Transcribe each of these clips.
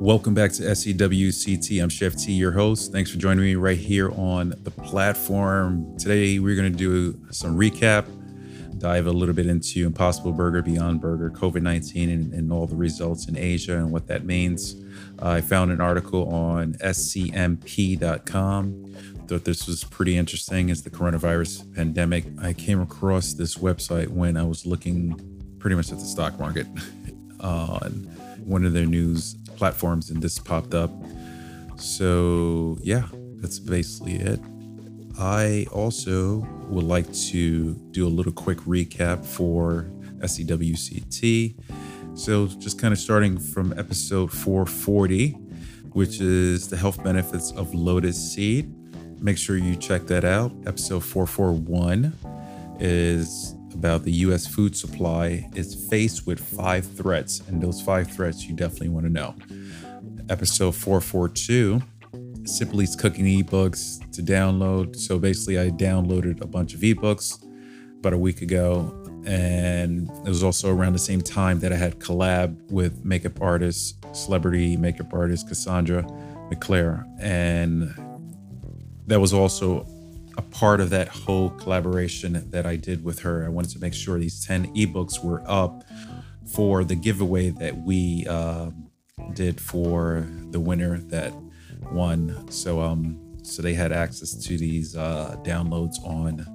Welcome back to SCWCT. I'm Chef T, your host. Thanks for joining me right here on the platform. Today, we're going to do some recap, dive a little bit into Impossible Burger, Beyond Burger, COVID-19, and all the results in Asia and what that means. I found an article on scmp.com. Thought this was pretty interesting. It's the coronavirus pandemic. I came across this website when I was looking pretty much at the stock market on one of their news platforms, and this popped up. So yeah, that's basically it. I also would like to do a little quick recap for SCWCT. So just kind of starting from episode 440, which is the health benefits of Lotus Seed. Make sure you check that out. Episode 441 is about the U.S. food supply is faced with 5 threats, and those 5 threats you definitely want to know. Episode 442, Simply's cooking ebooks to download. So basically I downloaded a bunch of ebooks about a week ago, and it was also around the same time that I had collab with makeup artist, celebrity makeup artist Cassandra McLaren, and that was also a part of that whole collaboration that I did with her. I wanted to make sure these 10 ebooks were up for the giveaway that we did for the winner that won. So they had access to these downloads on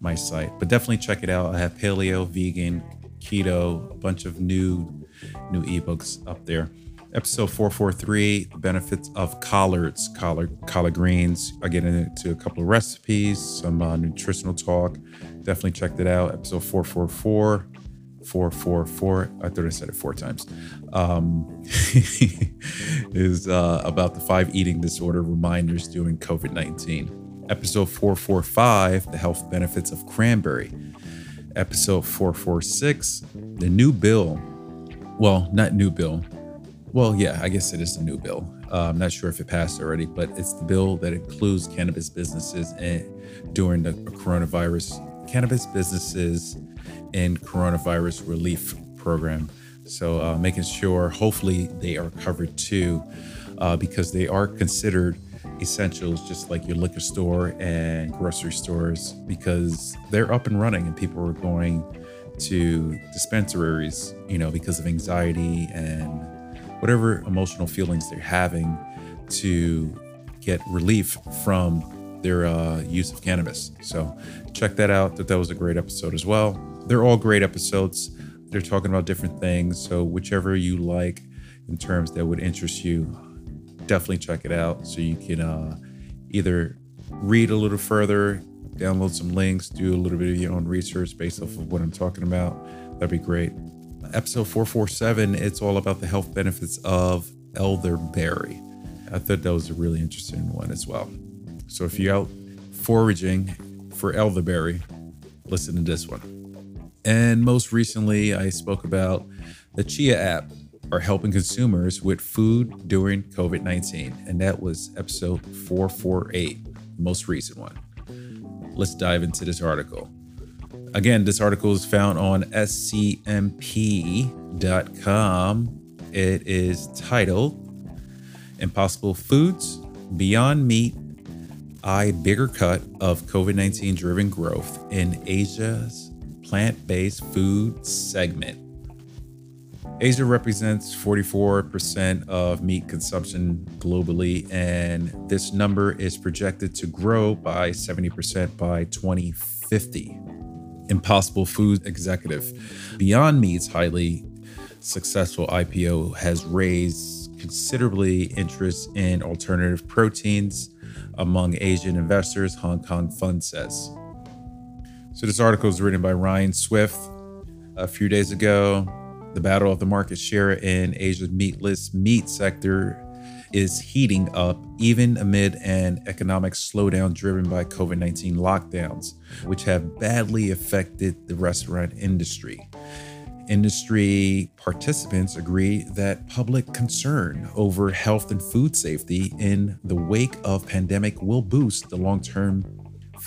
my site. But definitely check it out. I have paleo, vegan, keto, a bunch of new ebooks up there. Episode 443, the benefits of collard greens. I get into a couple of recipes, some nutritional talk. Definitely check that out. Episode 444. I thought I said it 4 times. Is about the 5 eating disorder reminders during COVID-19. Episode 445, the health benefits of cranberry. Episode 446, the new bill. Well, not new bill. Well, yeah, I guess it is a new bill. I'm not sure if it passed already, but it's the bill that includes cannabis businesses during the coronavirus, cannabis businesses in coronavirus relief program. So making sure hopefully they are covered too, because they are considered essentials, just like your liquor store and grocery stores, because they're up and running and people are going to dispensaries, because of anxiety and whatever emotional feelings they're having to get relief from their use of cannabis. So check that out. That was a great episode as well. They're all great episodes. They're talking about different things. So whichever you like in terms that would interest you, definitely check it out. So you can either read a little further, download some links, do a little bit of your own research based off of what I'm talking about. That'd be great. Episode 447, it's all about the health benefits of elderberry. I thought that was a really interesting one as well. So if you're out foraging for elderberry, listen to this one. And most recently, I spoke about the Chia app are helping consumers with food during COVID-19. And that was episode 448, the most recent one. Let's dive into this article. Again, this article is found on scmp.com. It is titled Impossible Foods, Beyond Meat, Eye Bigger Cut of COVID-19 Driven Growth in Asia's Plant-Based Food Segment. Asia represents 44% of meat consumption globally, and this number is projected to grow by 70% by 2050. Impossible Foods executive Beyond Meat's highly successful IPO has raised considerably interest in alternative proteins among Asian investors, Hong Kong Fund says. So this article is written by Ryan Swift. A few days ago, the battle of the market share in Asia's meatless meat sector is heating up, even amid an economic slowdown driven by COVID-19 lockdowns, which have badly affected the restaurant industry. Industry participants agree that public concern over health and food safety in the wake of pandemic will boost the long-term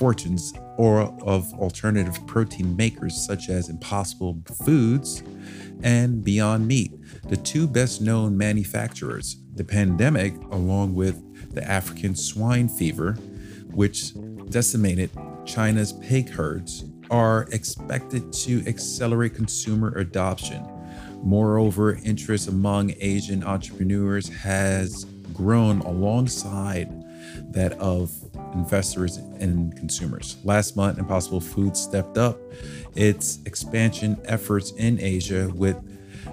fortunes or of alternative protein makers such as Impossible Foods and Beyond Meat, the two best known manufacturers. The pandemic, along with the African swine fever, which decimated China's pig herds, are expected to accelerate consumer adoption. Moreover, interest among Asian entrepreneurs has grown alongside that of investors and consumers. Last month, Impossible Foods stepped up its expansion efforts in Asia with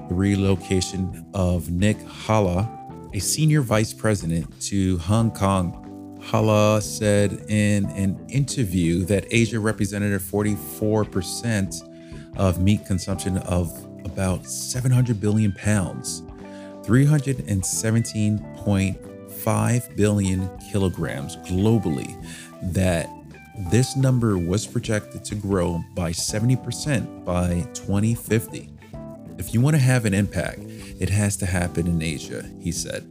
the relocation of Nick Halla, a senior vice president, to Hong Kong. Halla said in an interview that Asia represented 44% of meat consumption of about 700 billion pounds, 317.5 billion kilograms globally, that this number was projected to grow by 70% by 2050. If you want to have an impact, it has to happen in Asia, he said.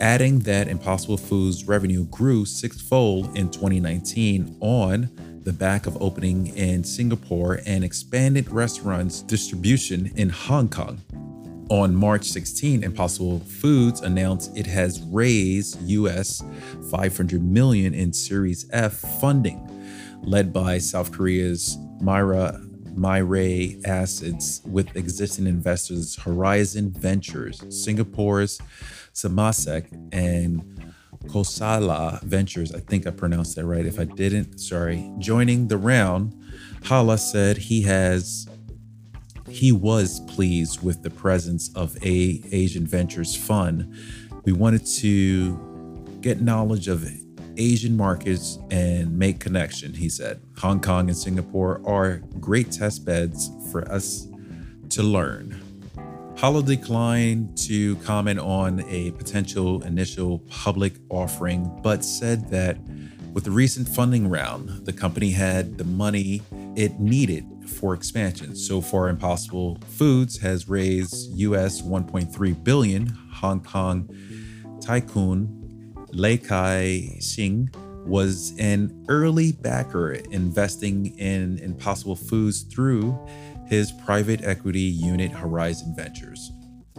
Adding that Impossible Foods revenue grew sixfold in 2019 on the back of opening in Singapore and expanded restaurants distribution in Hong Kong. On March 16, Impossible Foods announced it has raised US $500 million in Series F funding, led by South Korea's Mirae Assets with existing investors Horizon Ventures, Singapore's Temasek, and Kosala Ventures. I think I pronounced that right. If I didn't, sorry. Joining the round, Halla said he was pleased with the presence of Asian Ventures Fund. We wanted to get knowledge of Asian markets and make connection, he said. Hong Kong and Singapore are great test beds for us to learn. Halla declined to comment on a potential initial public offering, but said that with the recent funding round, the company had the money it needed for expansion. So far, Impossible Foods has raised US $1.3 billion. Hong Kong tycoon Li Ka-shing was an early backer, investing in Impossible Foods through his private equity unit Horizon Ventures.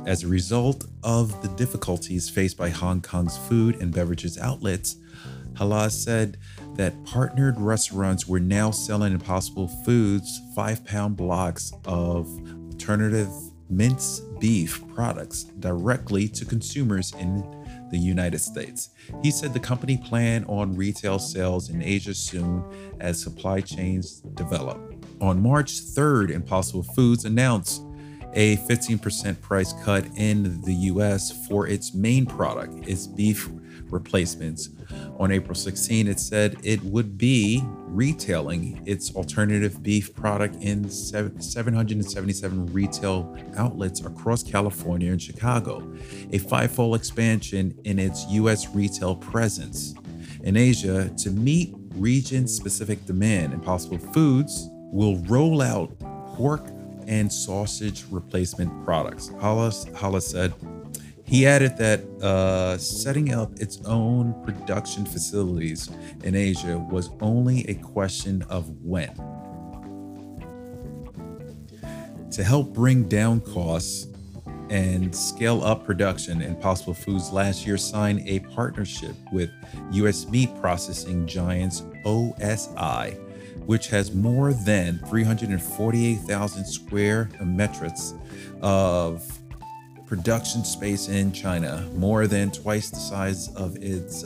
As a result of the difficulties faced by Hong Kong's food and beverages outlets, Halla said that partnered restaurants were now selling Impossible Foods 5-pound blocks of alternative minced beef products directly to consumers in the United States. He said the company planned on retail sales in Asia soon as supply chains develop. On March 3rd, Impossible Foods announced a 15% price cut in the US for its main product, its beef replacements. On April 16, it said it would be retailing its alternative beef product in 777 retail outlets across California and Chicago, a five-fold expansion in its US retail presence. In Asia, to meet region-specific demand, Impossible Foods will roll out pork and sausage replacement products. Halla said. He added that setting up its own production facilities in Asia was only a question of when. To help bring down costs and scale up production, Impossible Foods last year signed a partnership with U.S. meat processing giants OSI, which has more than 348,000 square meters of production space in China, more than twice the size of its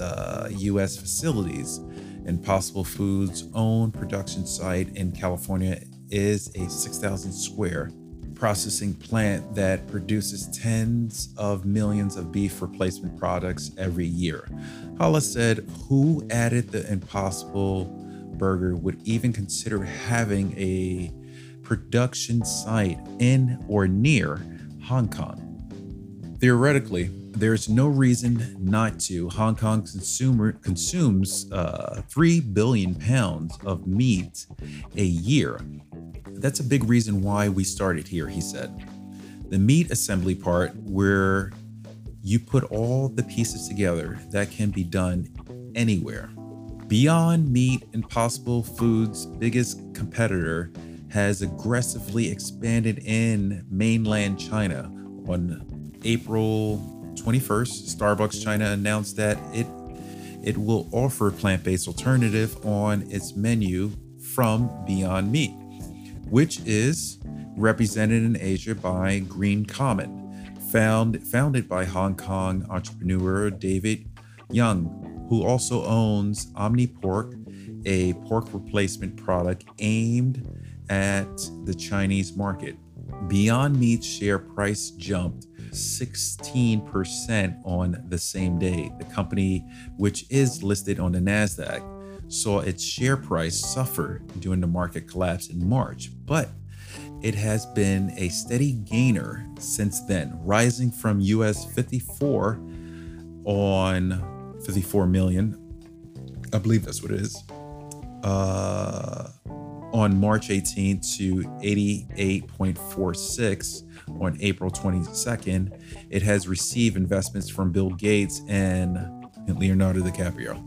U.S. facilities. Impossible Foods' own production site in California is a 6,000 square processing plant that produces tens of millions of beef replacement products every year. Halla said who added the Impossible Burger would even consider having a production site in or near Hong Kong. Theoretically, there's no reason not to. Hong Kong consumes 3 billion pounds of meat a year. That's a big reason why we started here, he said. The meat assembly part, where you put all the pieces together, that can be done anywhere. Beyond Meat, Impossible Foods' biggest competitor, has aggressively expanded in mainland China. On April 21st, Starbucks China announced that it will offer a plant-based alternative on its menu from Beyond Meat, which is represented in Asia by Green Common, founded by Hong Kong entrepreneur David Young, who also owns Omni Pork, a pork replacement product aimed at the Chinese market. Beyond Meat's share price jumped 16% on the same day. The company, which is listed on the NASDAQ, saw its share price suffer during the market collapse in March, but it has been a steady gainer since then, rising from $54 million, I believe that's what it is, on March 18 to 88.46 on April 22nd. It has received investments from Bill Gates and Leonardo DiCaprio.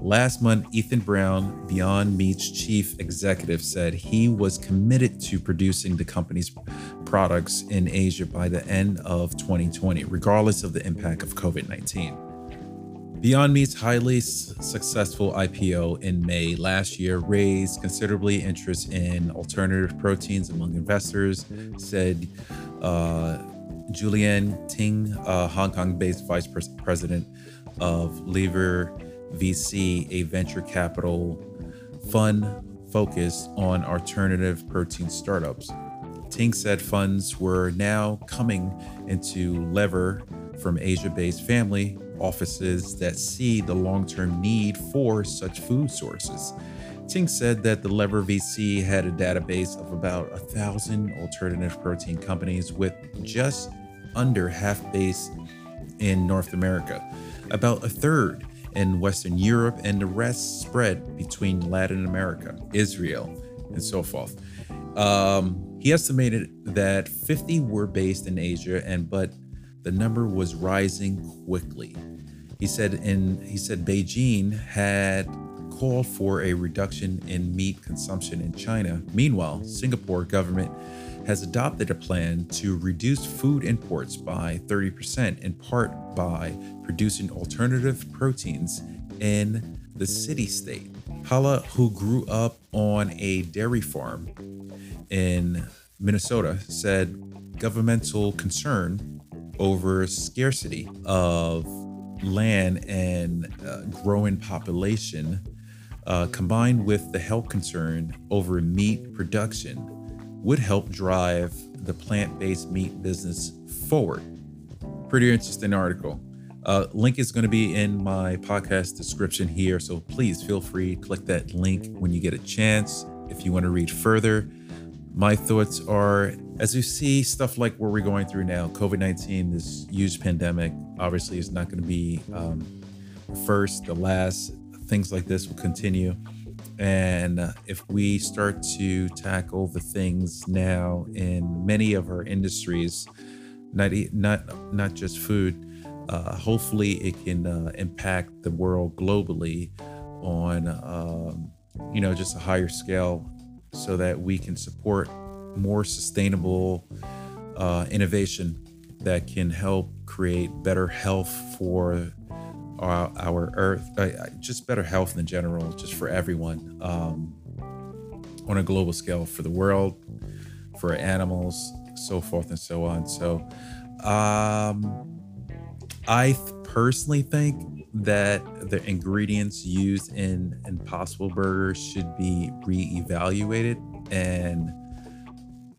Last month, Ethan Brown, Beyond Meat's chief executive, said he was committed to producing the company's products in Asia by the end of 2020, regardless of the impact of COVID-19. Beyond Meat's highly successful IPO in May last year raised considerably interest in alternative proteins among investors, said Julian Ting, Hong Kong-based vice president of Lever VC, a venture capital fund focused on alternative protein startups. Ting said funds were now coming into Lever from Asia-based family offices that see the long-term need for such food sources. Ting said that the Lever VC had a database of about 1,000 alternative protein companies, with just under half based in North America, about a third in Western Europe, and the rest spread between Latin America, Israel, and so forth. He estimated that 50 were based in Asia, but the number was rising quickly. He said Beijing had called for a reduction in meat consumption in China. Meanwhile, Singapore government has adopted a plan to reduce food imports by 30%, in part by producing alternative proteins in the city-state. Halla, who grew up on a dairy farm in Minnesota, said governmental concern over scarcity of land and growing population, combined with the health concern over meat production, would help drive the plant-based meat business forward. Pretty interesting article. Link is going to be in my podcast description here, so please feel free to click that link when you get a chance if you want to read further. My thoughts are, as you see stuff like what we're going through now, COVID-19, this huge pandemic, obviously is not going to be the first, the last. Things like this will continue. And if we start to tackle the things now in many of our industries, not just food, hopefully it can impact the world globally on just a higher scale, so that we can support more sustainable innovation that can help create better health for our earth, just better health in general, just for everyone, on a global scale, for the world, for animals, so forth and so on. So I personally think that the ingredients used in Impossible Burger should be reevaluated and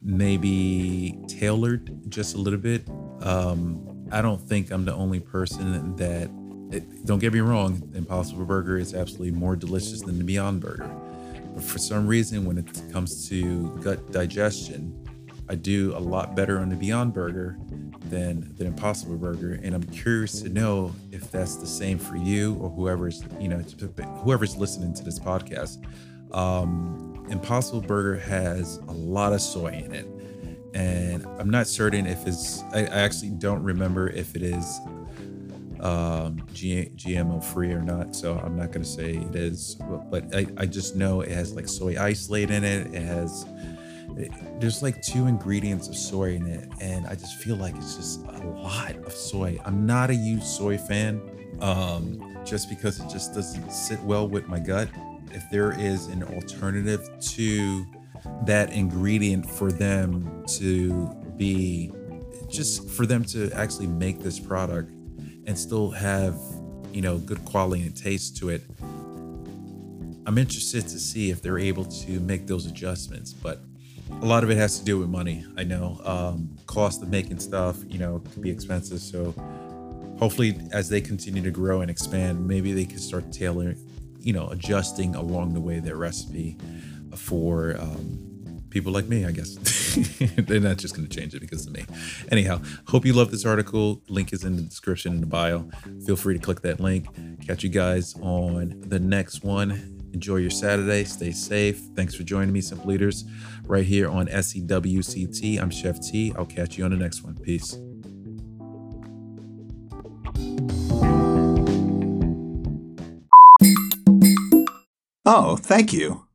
maybe tailored just a little bit. I don't think I'm the only person that— don't get me wrong, Impossible Burger is absolutely more delicious than the Beyond Burger. But for some reason, when it comes to gut digestion, I do a lot better on the Beyond Burger than the Impossible Burger. And I'm curious to know if that's the same for you or whoever's listening to this podcast. Impossible Burger has a lot of soy in it. And I'm not certain if it's— I actually don't remember if it is GMO free or not. So I'm not going to say it is, but I just know it has like soy isolate in it. It has, there's like 2 ingredients of soy in it. And I just feel like it's just a lot of soy. I'm not a huge soy fan, just because it just doesn't sit well with my gut. If there is an alternative to that ingredient for them to be, just for them to actually make this product and still have, you know, good quality and taste to it, I'm interested to see if they're able to make those adjustments. But a lot of it has to do with money. I know cost of making stuff, you know, could be expensive. So hopefully as they continue to grow and expand, maybe they could start tailoring, you know, adjusting along the way their recipe for people like me, I guess. They're not just going to change it because of me. Anyhow, hope you love this article. Link is in the description in the bio. Feel free to click that link. Catch you guys on the next one. Enjoy your Saturday. Stay safe. Thanks for joining me, Simple Leaders, right here on SCWCT. I'm Chef T. I'll catch you on the next one. Peace. Oh, thank you.